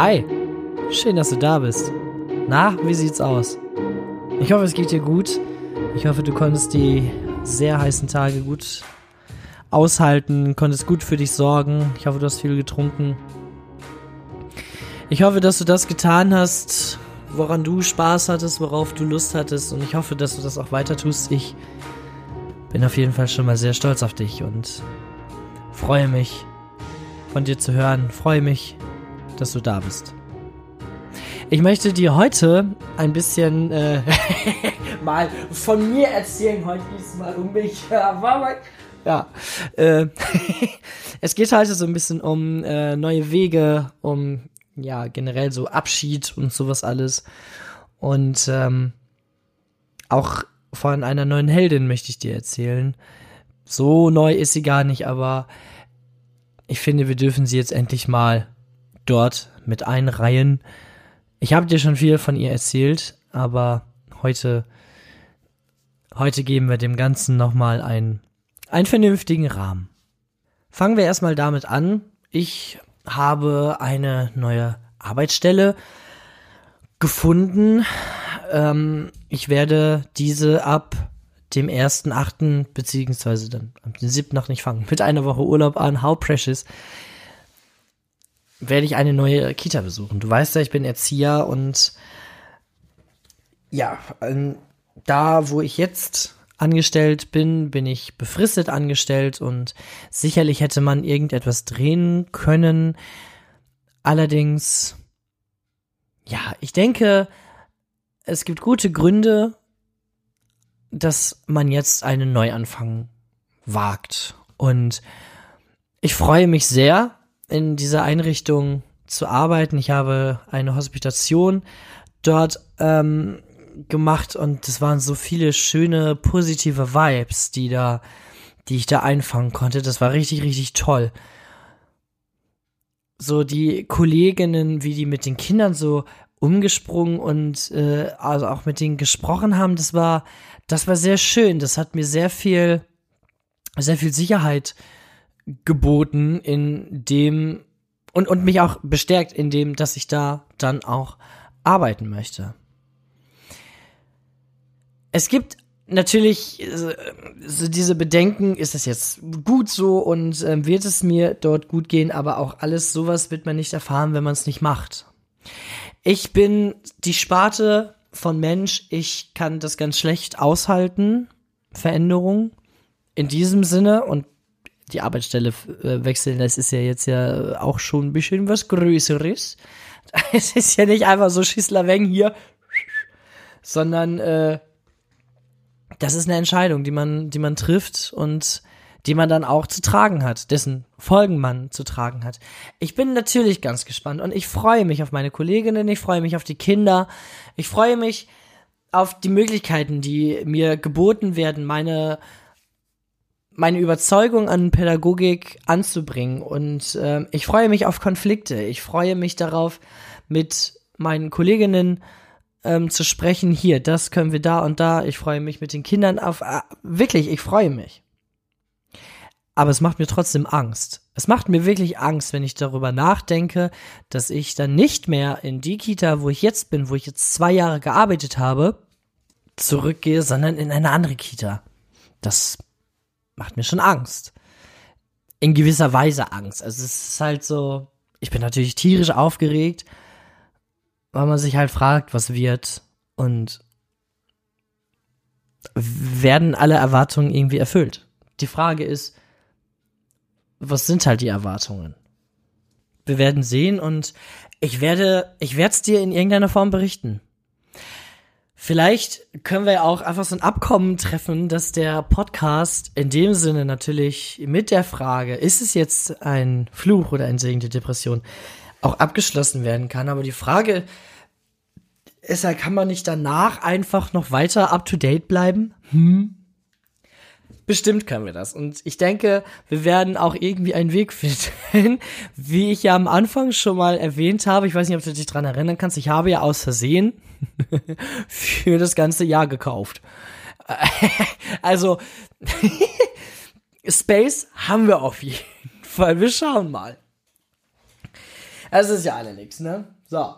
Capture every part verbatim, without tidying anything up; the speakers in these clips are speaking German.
Hi, schön, dass du da bist. Na, wie sieht's aus? Ich hoffe, es geht dir gut. Ich hoffe, du konntest die sehr heißen Tage gut aushalten, konntest gut für dich sorgen. Ich hoffe, du hast viel getrunken. Ich hoffe, dass du das getan hast, woran du Spaß hattest, worauf du Lust hattest. Und ich hoffe, dass du das auch weiter tust. Ich bin auf jeden Fall schon mal sehr stolz auf dich und freue mich, von dir zu hören. Freue mich, dass du da bist. Ich möchte dir heute ein bisschen äh, mal von mir erzählen. Heute geht es mal um mich. Ja, äh, es geht heute so ein bisschen um äh, neue Wege, um ja generell so Abschied und sowas alles. Und ähm, auch von einer neuen Heldin möchte ich dir erzählen. So neu ist sie gar nicht, aber ich finde, wir dürfen sie jetzt endlich mal dort mit einreihen. Ich habe dir schon viel von ihr erzählt, aber heute, heute geben wir dem Ganzen nochmal einen, einen vernünftigen Rahmen. Fangen wir erstmal damit an. Ich habe eine neue Arbeitsstelle gefunden. Ähm, ich werde diese ab dem ersten achten beziehungsweise dann am siebten noch nicht fangen. Mit einer Woche Urlaub an, how precious, werde ich eine neue Kita besuchen. Du weißt ja, ich bin Erzieher und ja, ähm, da, wo ich jetzt angestellt bin, bin ich befristet angestellt und sicherlich hätte man irgendetwas drehen können. Allerdings, ja, ich denke, es gibt gute Gründe, dass man jetzt einen Neuanfang wagt. Und ich freue mich sehr, in dieser Einrichtung zu arbeiten. Ich habe eine Hospitation dort ähm, gemacht und es waren so viele schöne, positive Vibes, die da, die ich da einfangen konnte. Das war richtig, richtig toll. So die Kolleginnen, wie die mit den Kindern so umgesprungen und äh, also auch mit denen gesprochen haben, das war Das war sehr schön. Das hat mir sehr viel, sehr viel Sicherheit geboten in dem und, und mich auch bestärkt in dem, dass ich da dann auch arbeiten möchte. Es gibt natürlich so diese Bedenken, ist das jetzt gut so und äh, wird es mir dort gut gehen, aber auch alles sowas wird man nicht erfahren, wenn man es nicht macht. Ich bin die Sparte von Mensch, ich kann das ganz schlecht aushalten, Veränderung in diesem Sinne und die Arbeitsstelle wechseln, das ist ja jetzt ja auch schon ein bisschen was Größeres. Es ist ja nicht einfach so Schießlerweng hier, sondern äh, das ist eine Entscheidung, die man, die man trifft und die man dann auch zu tragen hat, dessen Folgen man zu tragen hat. Ich bin natürlich ganz gespannt und ich freue mich auf meine Kolleginnen, ich freue mich auf die Kinder, ich freue mich auf die Möglichkeiten, die mir geboten werden, meine, meine Überzeugung an Pädagogik anzubringen und äh, ich freue mich auf Konflikte, ich freue mich darauf, mit meinen Kolleginnen ähm, zu sprechen, hier, das können wir da und da, ich freue mich mit den Kindern auf, äh, wirklich, ich freue mich. Aber es macht mir trotzdem Angst. Es macht mir wirklich Angst, wenn ich darüber nachdenke, dass ich dann nicht mehr in die Kita, wo ich jetzt bin, wo ich jetzt zwei Jahre gearbeitet habe, zurückgehe, sondern in eine andere Kita. Das macht mir schon Angst. In gewisser Weise Angst. Also es ist halt so, ich bin natürlich tierisch aufgeregt, weil man sich halt fragt, was wird und werden alle Erwartungen irgendwie erfüllt? Die Frage ist, was sind halt die Erwartungen? Wir werden sehen und ich werde, ich werde es dir in irgendeiner Form berichten. Vielleicht können wir auch einfach so ein Abkommen treffen, dass der Podcast in dem Sinne natürlich mit der Frage, ist es jetzt ein Fluch oder ein Segen der Depression, auch abgeschlossen werden kann. Aber die Frage ist halt, kann man nicht danach einfach noch weiter up to date bleiben? Hm? Bestimmt können wir das. Und ich denke, wir werden auch irgendwie einen Weg finden, wie ich ja am Anfang schon mal erwähnt habe. Ich weiß nicht, ob du dich dran erinnern kannst. Ich habe ja aus Versehen für das ganze Jahr gekauft. Also, Space haben wir auf jeden Fall. Wir schauen mal. Es ist ja alle nichts, ne? So.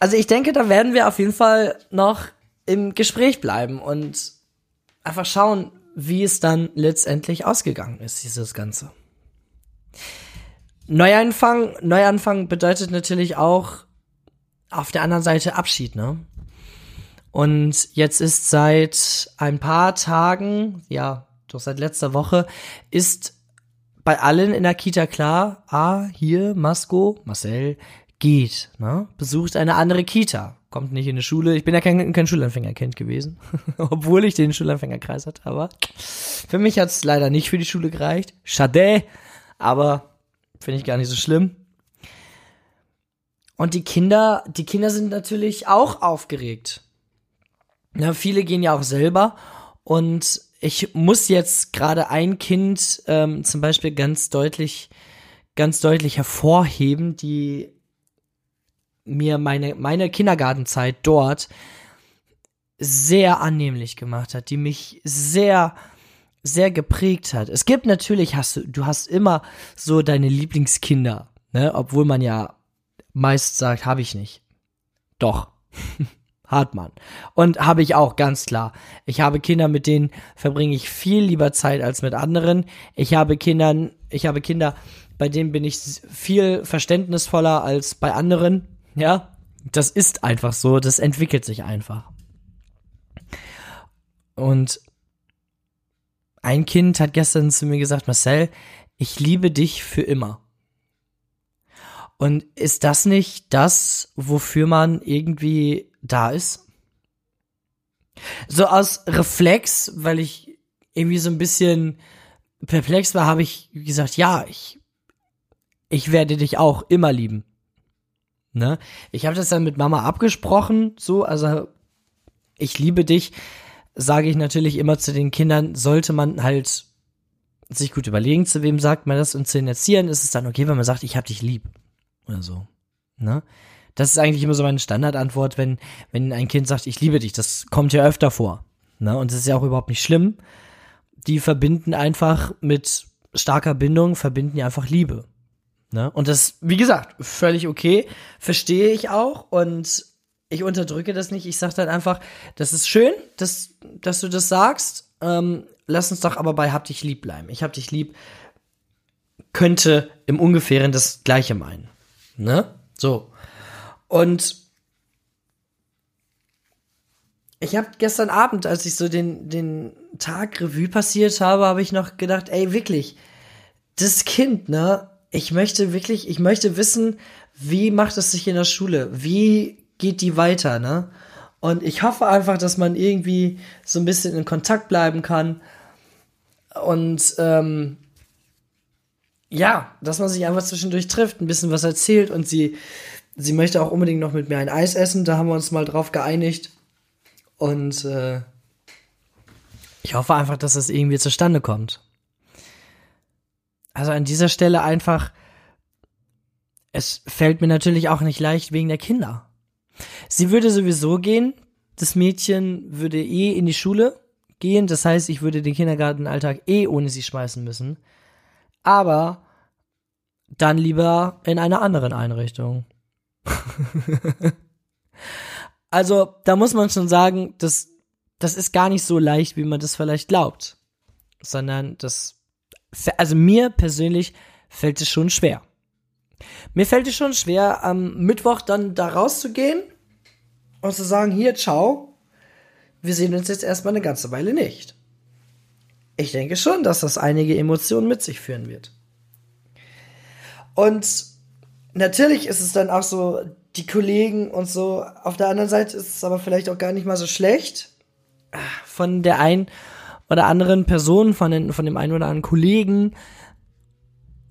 Also ich denke, da werden wir auf jeden Fall noch im Gespräch bleiben und einfach schauen, wie es dann letztendlich ausgegangen ist, dieses Ganze. Neuanfang, Neuanfang bedeutet natürlich auch auf der anderen Seite Abschied, ne? Und jetzt ist seit ein paar Tagen, ja, doch seit letzter Woche, ist bei allen in der Kita klar, ah, hier, Masko, Marcel, geht, ne? Besucht eine andere Kita, kommt nicht in eine Schule. Ich bin ja kein, kein Schulanfängerkind gewesen, obwohl ich den Schulanfängerkreis hatte, aber für mich hat's leider nicht für die Schule gereicht. Schade, aber finde ich gar nicht so schlimm. Und die Kinder, die Kinder sind natürlich auch aufgeregt. Ja, viele gehen ja auch selber. Und ich muss jetzt gerade ein Kind ähm, zum Beispiel ganz deutlich, ganz deutlich hervorheben, die mir meine, meine Kindergartenzeit dort sehr annehmlich gemacht hat, die mich sehr sehr geprägt hat. Es gibt natürlich, hast du, du hast immer so deine Lieblingskinder, ne? Obwohl man ja meist sagt, habe ich nicht. Doch. Hartmann. Und habe ich auch, ganz klar. Ich habe Kinder, mit denen verbringe ich viel lieber Zeit als mit anderen. Ich habe Kindern, ich habe Kinder, bei denen bin ich viel verständnisvoller als bei anderen. Ja, das ist einfach so. Das entwickelt sich einfach. Und ein Kind hat gestern zu mir gesagt, Marcel, ich liebe dich für immer. Und ist das nicht das, wofür man irgendwie da ist? So aus Reflex, weil ich irgendwie so ein bisschen perplex war, habe ich gesagt, ja, ich, ich werde dich auch immer lieben. Ne? Ich habe das dann mit Mama abgesprochen, so, also ich liebe dich. Sage ich natürlich immer zu den Kindern, sollte man halt sich gut überlegen, zu wem sagt man das, und zu den Erziehern ist es dann okay, wenn man sagt, ich hab dich lieb oder so, ne? Das ist eigentlich immer so meine Standardantwort, wenn wenn ein Kind sagt, ich liebe dich, das kommt ja öfter vor, ne? Und das ist ja auch überhaupt nicht schlimm. Die verbinden einfach mit starker Bindung, verbinden ja einfach Liebe, ne? Und das, wie gesagt, völlig okay, verstehe ich auch und ich unterdrücke das nicht, ich sag dann einfach, das ist schön, dass, dass du das sagst, ähm, lass uns doch aber bei hab dich lieb bleiben. Ich hab dich lieb könnte im Ungefähren das Gleiche meinen, ne? So. Und ich habe gestern Abend, als ich so den, den Tag Revue passiert habe, habe ich noch gedacht, ey, wirklich, das Kind, ne? Ich möchte wirklich, ich möchte wissen, wie macht es sich in der Schule? Wie geht die weiter, ne? Und ich hoffe einfach, dass man irgendwie so ein bisschen in Kontakt bleiben kann und ähm, ja, dass man sich einfach zwischendurch trifft, ein bisschen was erzählt, und sie, sie möchte auch unbedingt noch mit mir ein Eis essen, da haben wir uns mal drauf geeinigt, und äh, ich hoffe einfach, dass das irgendwie zustande kommt. Also an dieser Stelle einfach, es fällt mir natürlich auch nicht leicht wegen der Kinder. Sie würde sowieso gehen, das Mädchen würde eh in die Schule gehen, das heißt, ich würde den Kindergartenalltag eh ohne sie schmeißen müssen, aber dann lieber in einer anderen Einrichtung. Also, da muss man schon sagen, das, das ist gar nicht so leicht, wie man das vielleicht glaubt, sondern das, also mir persönlich fällt es schon schwer. Mir fällt es schon schwer, am Mittwoch dann da rauszugehen und zu sagen, hier, ciao, wir sehen uns jetzt erstmal eine ganze Weile nicht. Ich denke schon, dass das einige Emotionen mit sich führen wird. Und natürlich ist es dann auch so, die Kollegen und so, auf der anderen Seite ist es aber vielleicht auch gar nicht mal so schlecht, von der einen oder anderen Person, von, den, von dem einen oder anderen Kollegen,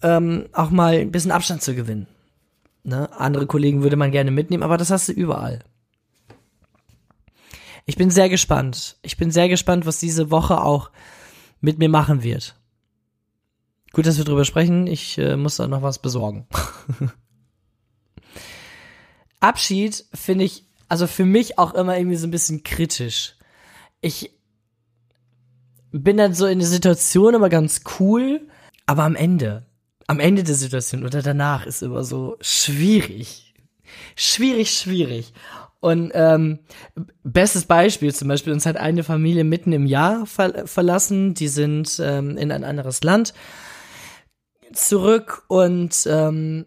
Ähm, auch mal ein bisschen Abstand zu gewinnen. Ne? Andere Kollegen würde man gerne mitnehmen, aber das hast du überall. Ich bin sehr gespannt. Ich bin sehr gespannt, was diese Woche auch mit mir machen wird. Gut, dass wir drüber sprechen. Ich äh, muss da noch was besorgen. Abschied finde ich, also für mich auch immer irgendwie so ein bisschen kritisch. Ich bin dann so in der Situation immer ganz cool, aber am Ende, am Ende der Situation oder danach ist immer so schwierig. Schwierig, schwierig. Und ähm, bestes Beispiel zum Beispiel, uns hat eine Familie mitten im Jahr ver- verlassen. Die sind ähm, in ein anderes Land zurück und ähm,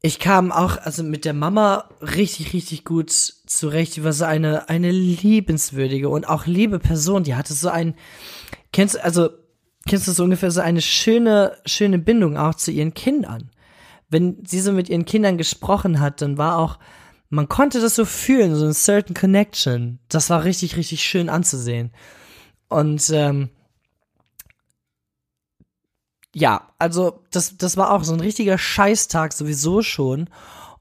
ich kam auch also mit der Mama richtig, richtig gut zurecht. Die war so eine, eine liebenswürdige und auch liebe Person. Die hatte so ein, kennst, also, kennst du so ungefähr so eine schöne, schöne Bindung auch zu ihren Kindern. Wenn sie so mit ihren Kindern gesprochen hat, dann war auch, man konnte das so fühlen, so eine certain connection. Das war richtig, richtig schön anzusehen. Und, ähm, ja, also das das war auch so ein richtiger Scheißtag sowieso schon.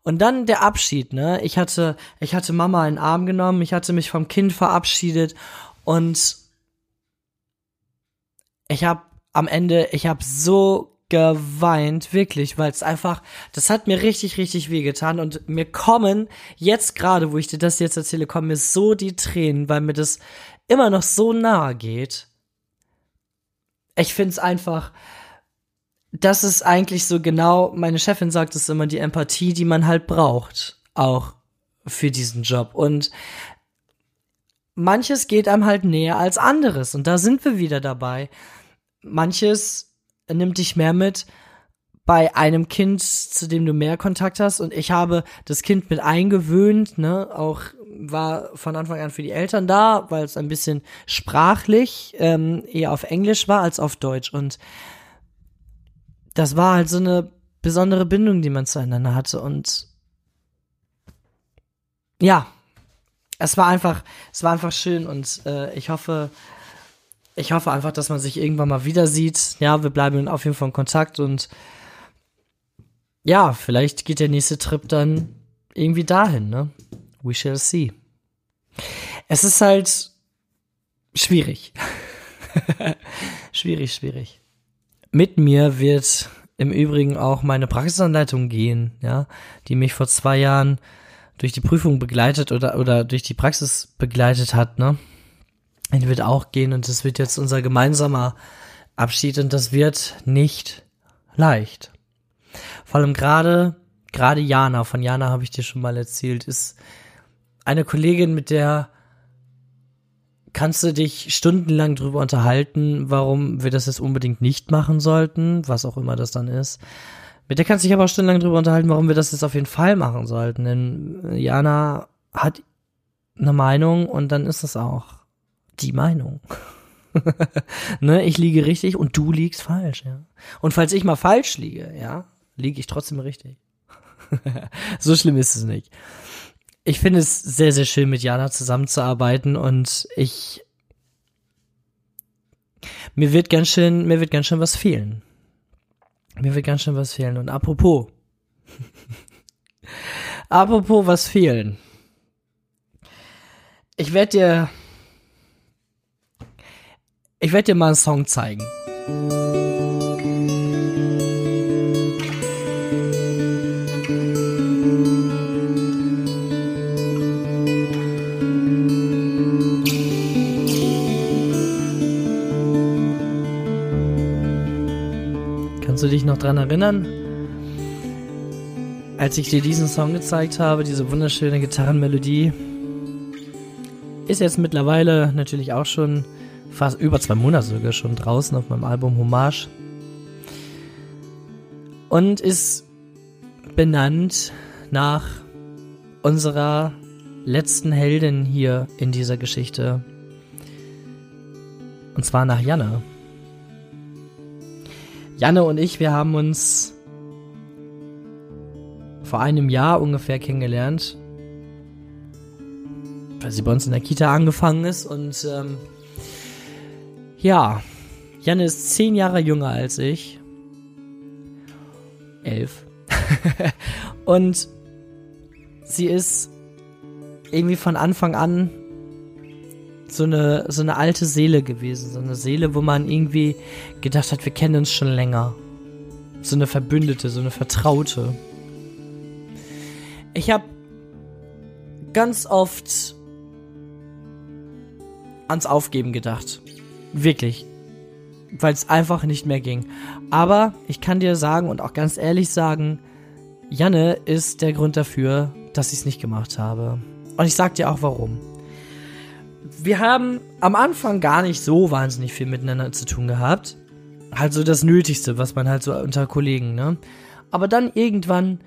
Und dann der Abschied, ne? Ich hatte ich hatte Mama in den Arm genommen, ich hatte mich vom Kind verabschiedet und ich habe am Ende, ich habe so geweint, wirklich, weil es einfach, das hat mir richtig, richtig weh getan und mir kommen jetzt gerade, wo ich dir das jetzt erzähle, kommen mir so die Tränen, weil mir das immer noch so nahe geht. Ich find's einfach, das ist eigentlich so genau, meine Chefin sagt es immer, die Empathie, die man halt braucht, auch für diesen Job. Und manches geht einem halt näher als anderes. Und da sind wir wieder dabei. Manches nimmt dich mehr mit bei einem Kind, zu dem du mehr Kontakt hast. Und ich habe das Kind mit eingewöhnt, ne, auch war von Anfang an für die Eltern da, weil es ein bisschen sprachlich ähm, eher auf Englisch war als auf Deutsch. Und das war halt so eine besondere Bindung, die man zueinander hatte und ja, es war einfach, es war einfach schön und äh, ich hoffe, ich hoffe einfach, dass man sich irgendwann mal wieder sieht. Ja, wir bleiben auf jeden Fall in Kontakt und ja, vielleicht geht der nächste Trip dann irgendwie dahin, ne? We shall see. Es ist halt schwierig. Schwierig, schwierig. Mit mir wird im Übrigen auch meine Praxisanleitung gehen, ja, die mich vor zwei Jahren durch die Prüfung begleitet oder oder durch die Praxis begleitet hat, ne? Die wird auch gehen und das wird jetzt unser gemeinsamer Abschied und das wird nicht leicht. Vor allem gerade gerade Jana, von Jana habe ich dir schon mal erzählt, ist eine Kollegin, mit der kannst du dich stundenlang drüber unterhalten, warum wir das jetzt unbedingt nicht machen sollten, was auch immer das dann ist. Mit der kannst du dich aber auch stundenlang drüber unterhalten, warum wir das jetzt auf jeden Fall machen sollten, denn Jana hat eine Meinung und dann ist es auch die Meinung. Ne, ich liege richtig und du liegst falsch, ja. Und falls ich mal falsch liege, ja, liege ich trotzdem richtig. So schlimm ist es nicht. Ich finde es sehr, sehr schön, mit Jana zusammenzuarbeiten und ich, mir wird ganz schön, mir wird ganz schön was fehlen. Mir wird ganz schön was fehlen. Und apropos, apropos was fehlen. Ich werde dir, ich werde dir mal einen Song zeigen. Kannst du dich noch dran erinnern, als ich dir diesen Song gezeigt habe, diese wunderschöne Gitarrenmelodie? Ist jetzt mittlerweile natürlich auch schon fast über zwei Monate sogar schon draußen auf meinem Album Hommage und ist benannt nach unserer letzten Heldin hier in dieser Geschichte und zwar nach Janne. Janne und ich, wir haben uns vor einem Jahr ungefähr kennengelernt, weil sie bei uns in der Kita angefangen ist und ähm, ja, Janne ist zehn Jahre jünger als ich, elf und sie ist irgendwie von Anfang an so eine, so eine alte Seele gewesen. So eine Seele, wo man irgendwie gedacht hat, wir kennen uns schon länger. So eine Verbündete, so eine Vertraute. Ich habe ganz oft ans Aufgeben gedacht. Wirklich. weil es einfach nicht mehr ging. Aber ich kann dir sagen und auch ganz ehrlich sagen, Janne ist der Grund dafür, dass ich es nicht gemacht habe. Und ich sag dir auch warum. Wir haben am Anfang gar nicht so wahnsinnig viel miteinander zu tun gehabt. Halt so das Nötigste, was man halt so unter Kollegen, ne? Aber dann irgendwann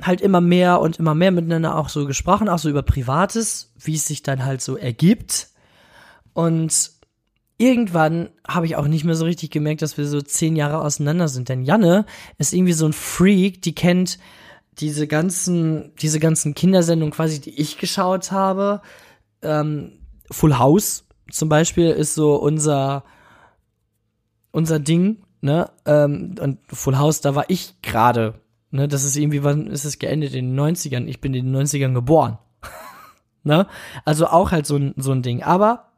halt immer mehr und immer mehr miteinander auch so gesprochen, auch so über Privates, wie es sich dann halt so ergibt. Und irgendwann habe ich auch nicht mehr so richtig gemerkt, dass wir so zehn Jahre auseinander sind. Denn Janne ist irgendwie so ein Freak, die kennt diese ganzen, diese ganzen Kindersendungen quasi, die ich geschaut habe. Ähm, Full House zum Beispiel ist so unser, unser Ding, ne? Ähm, und Full House, da war ich gerade, ne? Das ist irgendwie, wann ist es geendet? In den neunzigern. Ich bin in den neunzigern geboren. Ne? Also auch halt so ein, so ein Ding. Aber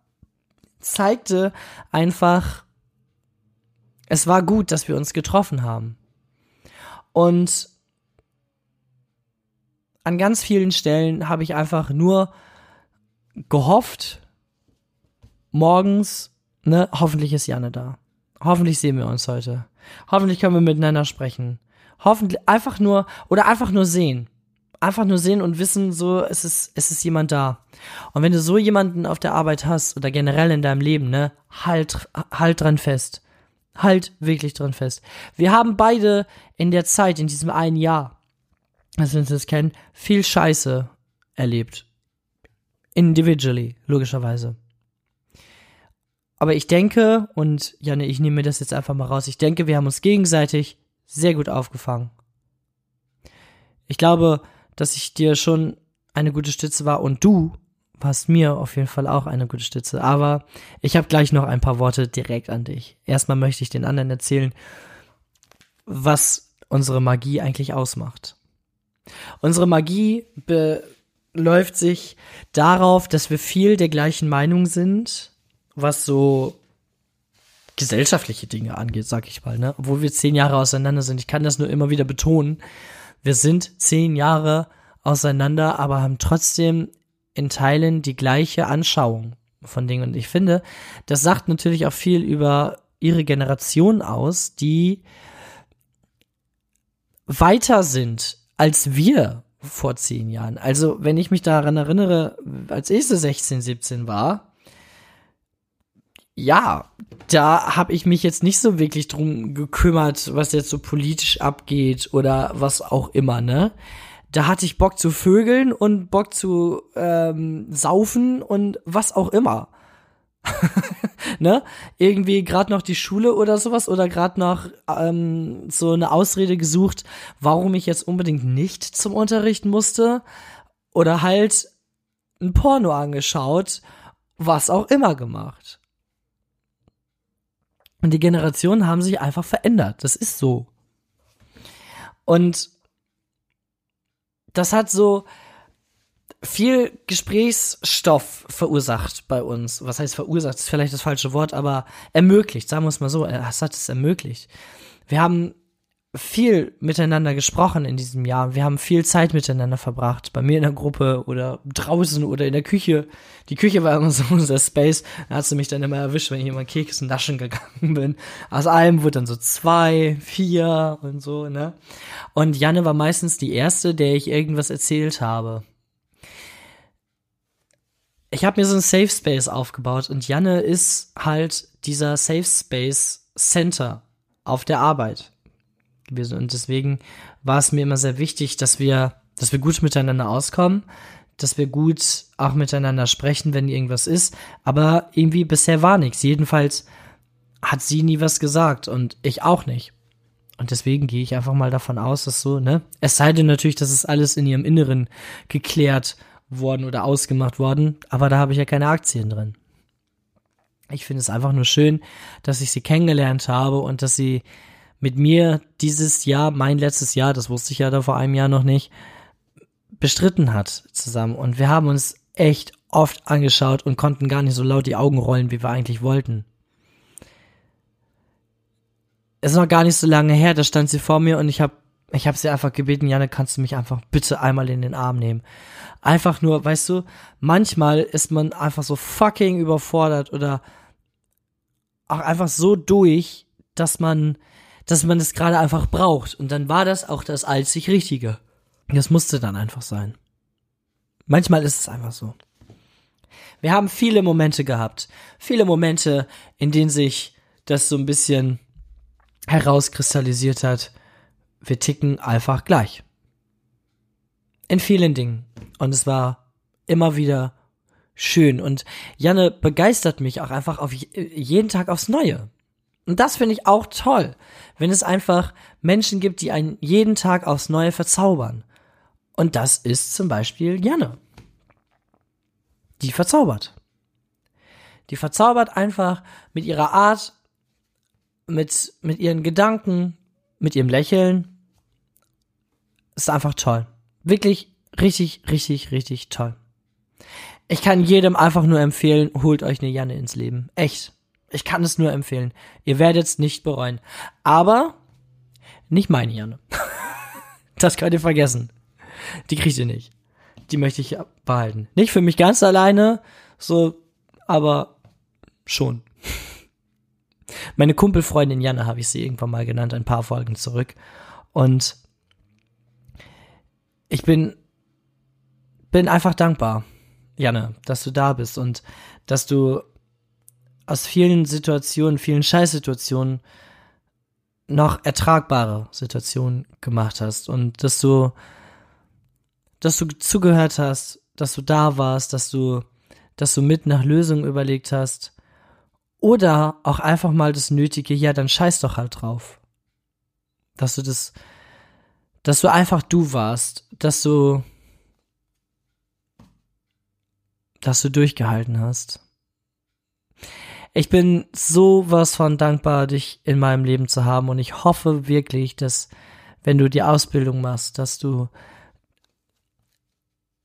zeigte einfach, es war gut, dass wir uns getroffen haben. Und an ganz vielen Stellen habe ich einfach nur gehofft, morgens, ne, hoffentlich ist Janne da. Hoffentlich sehen wir uns heute. Hoffentlich können wir miteinander sprechen. Hoffentlich einfach nur, oder einfach nur sehen. Einfach nur sehen und wissen, so, es ist, es ist jemand da. Und wenn du so jemanden auf der Arbeit hast oder generell in deinem Leben, ne, halt, halt dran fest. Halt wirklich dran fest. Wir haben beide in der Zeit, in diesem einen Jahr, als wir uns das kennen, viel Scheiße erlebt. Individually, logischerweise. Aber ich denke, und Janne, ich nehme mir das jetzt einfach mal raus, ich denke, wir haben uns gegenseitig sehr gut aufgefangen. Ich glaube, dass ich dir schon eine gute Stütze war und du warst mir auf jeden Fall auch eine gute Stütze. Aber ich habe gleich noch ein paar Worte direkt an dich. Erstmal möchte ich den anderen erzählen, was unsere Magie eigentlich ausmacht. Unsere Magie beläuft sich darauf, dass wir viel der gleichen Meinung sind, was so gesellschaftliche Dinge angeht, sag ich mal, ne? Obwohl wir zehn Jahre auseinander sind. Ich kann das nur immer wieder betonen. Wir sind zehn Jahre auseinander, aber haben trotzdem in Teilen die gleiche Anschauung von Dingen. Und ich finde, das sagt natürlich auch viel über ihre Generation aus, die weiter sind als wir vor zehn Jahren. Also, wenn ich mich daran erinnere, als ich so sechzehn, siebzehn war, ja, da habe ich mich jetzt nicht so wirklich drum gekümmert, was jetzt so politisch abgeht oder was auch immer, ne? Da hatte ich Bock zu vögeln und Bock zu ähm, saufen und was auch immer. Ne? Irgendwie gerade noch die Schule oder sowas oder gerade noch ähm, so eine Ausrede gesucht, warum ich jetzt unbedingt nicht zum Unterricht musste oder halt ein Porno angeschaut, was auch immer gemacht. Und die Generationen haben sich einfach verändert. Das ist so. Und das hat so viel Gesprächsstoff verursacht bei uns. Was heißt verursacht? Ist vielleicht das falsche Wort, aber ermöglicht. Sagen wir es mal so. Es hat es ermöglicht. Wir haben viel miteinander gesprochen in diesem Jahr. Wir haben viel Zeit miteinander verbracht. Bei mir in der Gruppe oder draußen oder in der Küche. Die Küche war immer so unser Space. Da hast du mich dann immer erwischt, wenn ich immer Kekse naschen gegangen bin. Aus einem wurde dann so zwei, vier und so, ne? Und Janne war meistens die Erste, der ich irgendwas erzählt habe. Ich habe mir so einen Safe Space aufgebaut und Janne ist halt dieser Safe Space Center auf der Arbeit gewesen. Und deswegen war es mir immer sehr wichtig, dass wir, dass wir gut miteinander auskommen, dass wir gut auch miteinander sprechen, wenn irgendwas ist. Aber irgendwie bisher war nichts. Jedenfalls hat sie nie was gesagt und ich auch nicht. Und deswegen gehe ich einfach mal davon aus, dass so, ne? Es sei denn natürlich, dass es alles in ihrem Inneren geklärt worden oder ausgemacht worden. Aber da habe ich ja keine Aktien drin. Ich finde es einfach nur schön, dass ich sie kennengelernt habe und dass sie mit mir dieses Jahr, mein letztes Jahr, das wusste ich ja da vor einem Jahr noch nicht, bestritten hat zusammen. Und wir haben uns echt oft angeschaut und konnten gar nicht so laut die Augen rollen, wie wir eigentlich wollten. Es ist noch gar nicht so lange her, da stand sie vor mir und ich habe ich hab sie einfach gebeten, Janne, kannst du mich einfach bitte einmal in den Arm nehmen? Einfach nur, weißt du, manchmal ist man einfach so fucking überfordert oder auch einfach so durch, dass man, dass man das gerade einfach braucht. Und dann war das auch das einzig Richtige. Das musste dann einfach sein. Manchmal ist es einfach so. Wir haben viele Momente gehabt. Viele Momente, in denen sich das so ein bisschen herauskristallisiert hat. Wir ticken einfach gleich. In vielen Dingen. Und es war immer wieder schön. Und Janne begeistert mich auch einfach auf jeden Tag aufs Neue. Und das finde ich auch toll, wenn es einfach Menschen gibt, die einen jeden Tag aufs Neue verzaubern. Und das ist zum Beispiel Janne. Die verzaubert. Die verzaubert einfach mit ihrer Art, mit, mit ihren Gedanken, mit ihrem Lächeln. Ist einfach toll. Wirklich richtig, richtig, richtig toll. Ich kann jedem einfach nur empfehlen, holt euch eine Janne ins Leben. Echt. Ich kann es nur empfehlen. Ihr werdet es nicht bereuen. Aber nicht meine Janne. Das könnt ihr vergessen. Die kriegt ihr nicht. Die möchte ich behalten. Nicht für mich ganz alleine, so, aber schon. Meine Kumpelfreundin Janne habe ich sie irgendwann mal genannt, ein paar Folgen zurück. Und ich bin, bin einfach dankbar, Janne, dass du da bist und dass du aus vielen Situationen, vielen Scheißsituationen noch ertragbare Situationen gemacht hast und dass du, dass du zugehört hast, dass du da warst, dass du, dass du mit nach Lösungen überlegt hast oder auch einfach mal das Nötige, ja, dann scheiß doch halt drauf. Dass du das, dass du einfach du warst, dass du, dass du durchgehalten hast. Ich bin sowas von dankbar, dich in meinem Leben zu haben und ich hoffe wirklich, dass, wenn du die Ausbildung machst, dass du,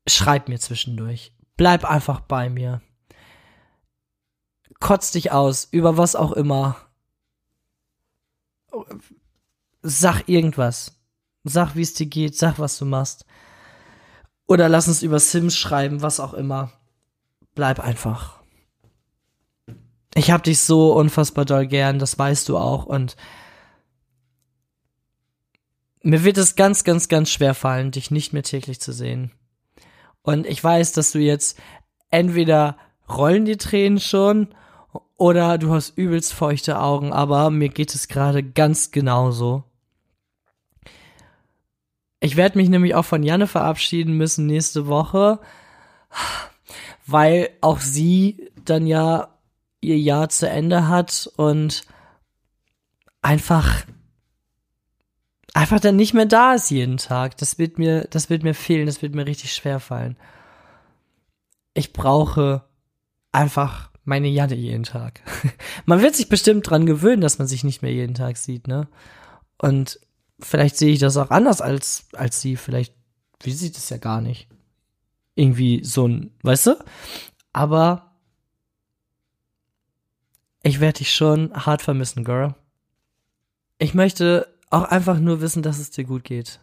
schreib mir zwischendurch, bleib einfach bei mir, kotz dich aus, über was auch immer, sag irgendwas, sag, wie es dir geht, sag, was du machst oder lass uns über Sims schreiben, was auch immer, bleib einfach. Ich hab dich so unfassbar doll gern, das weißt du auch und mir wird es ganz, ganz, ganz schwer fallen, dich nicht mehr täglich zu sehen. Und ich weiß, dass du jetzt entweder rollen die Tränen schon oder du hast übelst feuchte Augen, aber mir geht es gerade ganz genauso. Ich werde mich nämlich auch von Janne verabschieden müssen nächste Woche, weil auch sie dann ja ihr Jahr zu Ende hat und einfach, einfach dann nicht mehr da ist jeden Tag. Das wird mir, das wird mir fehlen, das wird mir richtig schwer fallen. Ich brauche einfach meine Janne jeden Tag. Man wird sich bestimmt dran gewöhnen, dass man sich nicht mehr jeden Tag sieht, ne? Und vielleicht sehe ich das auch anders als, als sie, vielleicht, wie sieht es ja gar nicht. Irgendwie so ein, weißt du? Aber ich werde dich schon hart vermissen, Girl. Ich möchte auch einfach nur wissen, dass es dir gut geht.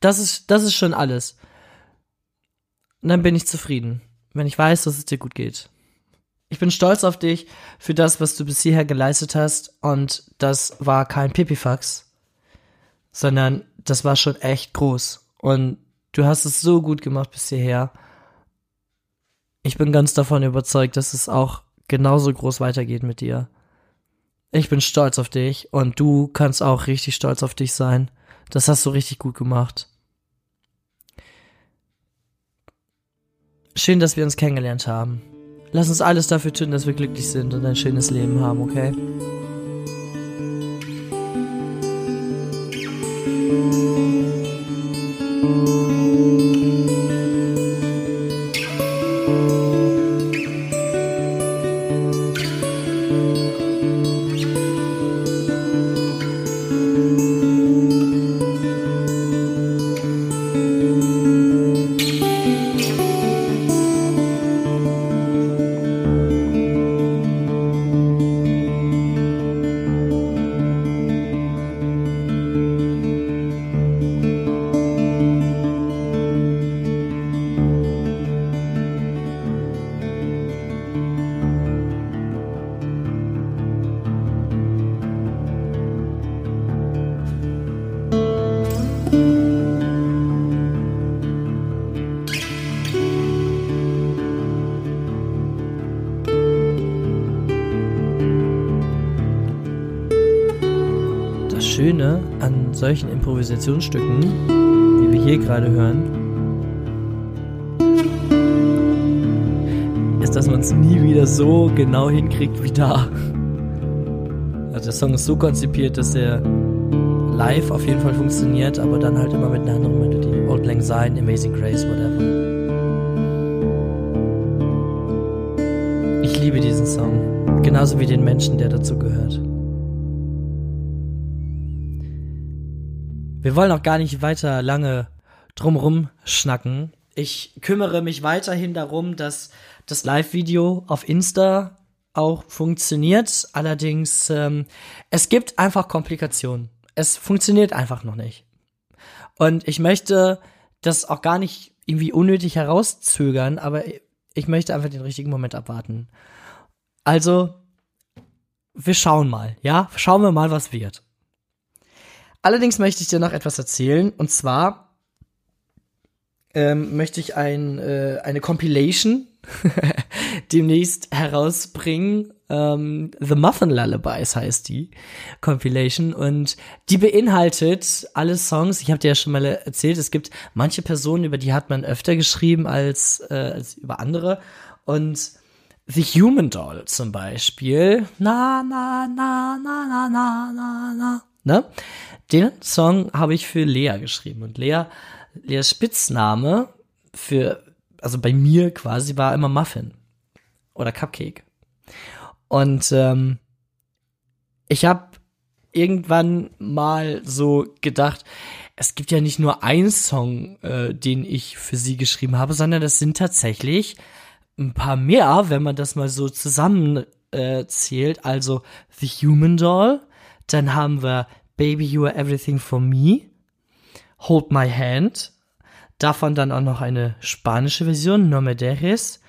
Das ist, das ist schon alles. Und dann bin ich zufrieden, wenn ich weiß, dass es dir gut geht. Ich bin stolz auf dich für das, was du bis hierher geleistet hast. Und das war kein Pipifax, sondern das war schon echt groß. Und du hast es so gut gemacht bis hierher. Ich bin ganz davon überzeugt, dass es auch genauso groß weitergeht mit dir. Ich bin stolz auf dich und du kannst auch richtig stolz auf dich sein. Das hast du richtig gut gemacht. Schön, dass wir uns kennengelernt haben. Lass uns alles dafür tun, dass wir glücklich sind und ein schönes Leben haben, okay? Schöne an solchen Improvisationsstücken, die wir hier gerade hören, ist, dass man es nie wieder so genau hinkriegt wie da. Also der Song ist so konzipiert, dass er live auf jeden Fall funktioniert, aber dann halt immer mit einer anderen Melodie. Auld Lang Syne, Amazing Grace, whatever. Ich liebe diesen Song, genauso wie den Menschen, der dazu gehört. Wir wollen auch gar nicht weiter lange drumrum schnacken. Ich kümmere mich weiterhin darum, dass das Live-Video auf Insta auch funktioniert. Allerdings, ähm, es gibt einfach Komplikationen. Es funktioniert einfach noch nicht. Und ich möchte das auch gar nicht irgendwie unnötig herauszögern, aber ich möchte einfach den richtigen Moment abwarten. Also, wir schauen mal, ja? Schauen wir mal, was wird. Allerdings möchte ich dir noch etwas erzählen, und zwar ähm, möchte ich ein, äh, eine Compilation demnächst herausbringen. Ähm, The Muffin Lullabies heißt die Compilation, und die beinhaltet alle Songs. Ich habe dir ja schon mal erzählt, es gibt manche Personen, über die hat man öfter geschrieben als, äh, als über andere, und The Human Doll zum Beispiel. Na, na, na, na, na, na, na, na. Ne? Den Song habe ich für Lea geschrieben, und Lea, Leas Spitzname für, also bei mir quasi, war immer Muffin oder Cupcake. Und ähm, ich habe irgendwann mal so gedacht, es gibt ja nicht nur einen Song, äh, den ich für sie geschrieben habe, sondern das sind tatsächlich ein paar mehr, wenn man das mal so zusammen äh, zählt. Also The Human Doll. Dann haben wir Baby, You Are Everything For Me, Hold My Hand, davon dann auch noch eine spanische Version, No Me Dejes,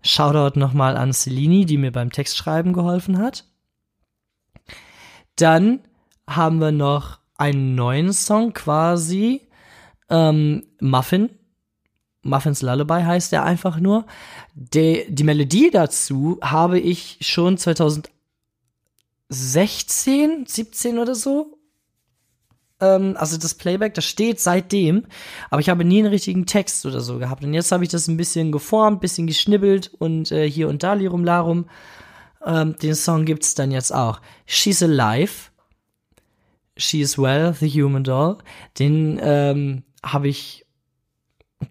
Shoutout nochmal an Cellini, die mir beim Textschreiben geholfen hat. Dann haben wir noch einen neuen Song quasi, ähm, Muffin, Muffins Lullaby heißt der einfach nur. Die, die Melodie dazu habe ich schon zweitausendsechzehn, siebzehn oder so. Ähm, also das Playback, das steht seitdem, aber ich habe nie einen richtigen Text oder so gehabt. Und jetzt habe ich das ein bisschen geformt, bisschen geschnibbelt und äh, hier und da Lirum Larum. Ähm, den Song gibt's dann jetzt auch. She's Alive, She Is Well, The Human Doll. Den ähm, habe ich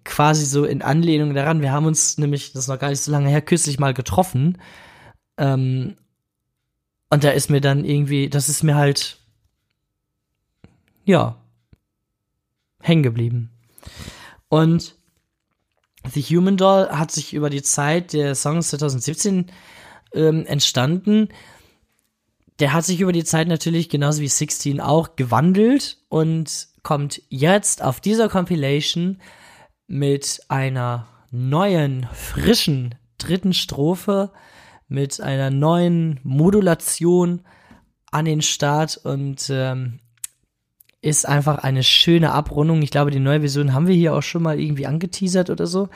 quasi so in Anlehnung daran. Wir haben uns nämlich, das ist noch gar nicht so lange her, kürzlich mal getroffen. Ähm, Und da ist mir dann irgendwie, das ist mir halt, ja, hängen geblieben. Und The Human Doll hat sich über die Zeit, der Song ist zweitausendsiebzehn ähm, entstanden, der hat sich über die Zeit natürlich genauso wie sechzehn auch gewandelt und kommt jetzt auf dieser Compilation mit einer neuen, frischen dritten Strophe, mit einer neuen Modulation an den Start, und ähm, ist einfach eine schöne Abrundung. Ich glaube, die neue Version haben wir hier auch schon mal irgendwie angeteasert oder so.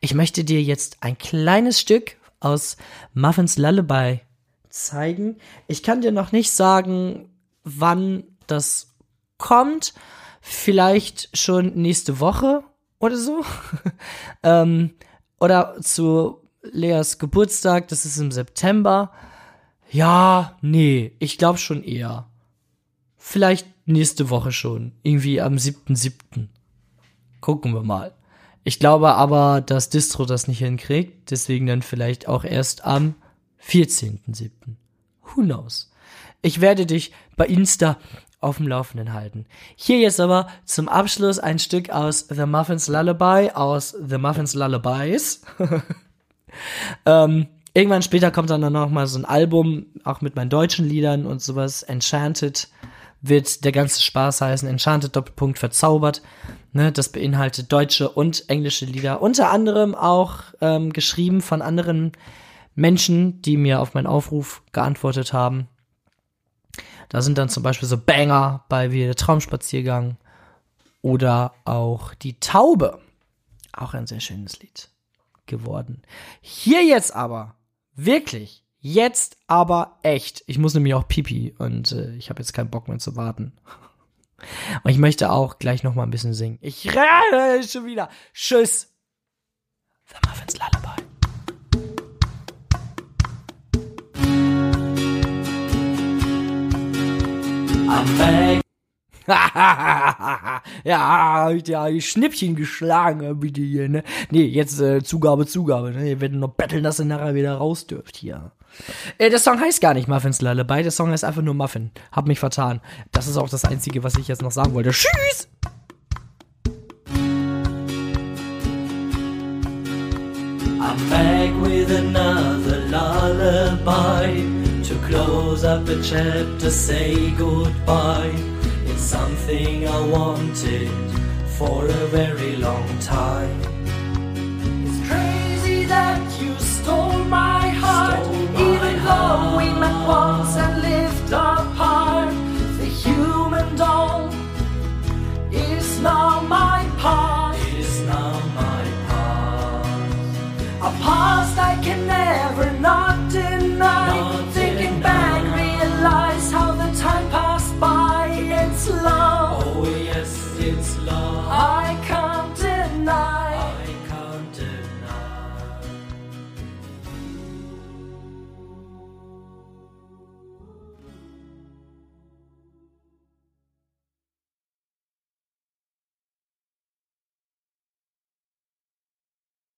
Ich möchte dir jetzt ein kleines Stück aus Muffins Lullaby zeigen. Ich kann dir noch nicht sagen, wann das kommt. Vielleicht schon nächste Woche oder so. ähm, oder zu Leas Geburtstag, das ist im September. Ja, nee, ich glaube schon eher. Vielleicht nächste Woche schon. Irgendwie am siebten siebten Gucken wir mal. Ich glaube aber, dass Distro das nicht hinkriegt. Deswegen dann vielleicht auch erst am vierzehnten siebten Who knows? Ich werde dich bei Insta auf dem Laufenden halten. Hier jetzt aber zum Abschluss ein Stück aus The Muffins Lullaby, aus The Muffins Lullabies. Ähm, irgendwann später kommt dann noch mal so ein Album, auch mit meinen deutschen Liedern und sowas. Enchanted wird der ganze Spaß heißen. Enchanted Doppelpunkt verzaubert. Ne, das beinhaltet deutsche und englische Lieder. Unter anderem auch ähm, geschrieben von anderen Menschen, die mir auf meinen Aufruf geantwortet haben. Da sind dann zum Beispiel so Banger bei wie der Traumspaziergang oder auch die Taube. Auch ein sehr schönes Lied geworden. Hier jetzt aber, wirklich, jetzt aber echt. Ich muss nämlich auch pipi, und äh, ich habe jetzt keinen Bock mehr zu warten. Und ich möchte auch gleich nochmal ein bisschen singen. Ich renne schon wieder. Tschüss. The Muffins Lullaby. I'm back. Ja, hab ich dir die Schnippchen geschlagen, bitte hier, ne? Nee, jetzt äh, Zugabe, Zugabe, ne? Ihr werdet noch betteln, dass ihr nachher wieder raus dürft hier. Äh, der Song heißt gar nicht Muffins Lullaby, der Song heißt einfach nur Muffin. Hab mich vertan. Das ist auch das Einzige, was ich jetzt noch sagen wollte. Tschüss! I'm back with another lullaby to close up a chapter, say goodbye. It's something I wanted for a very long time.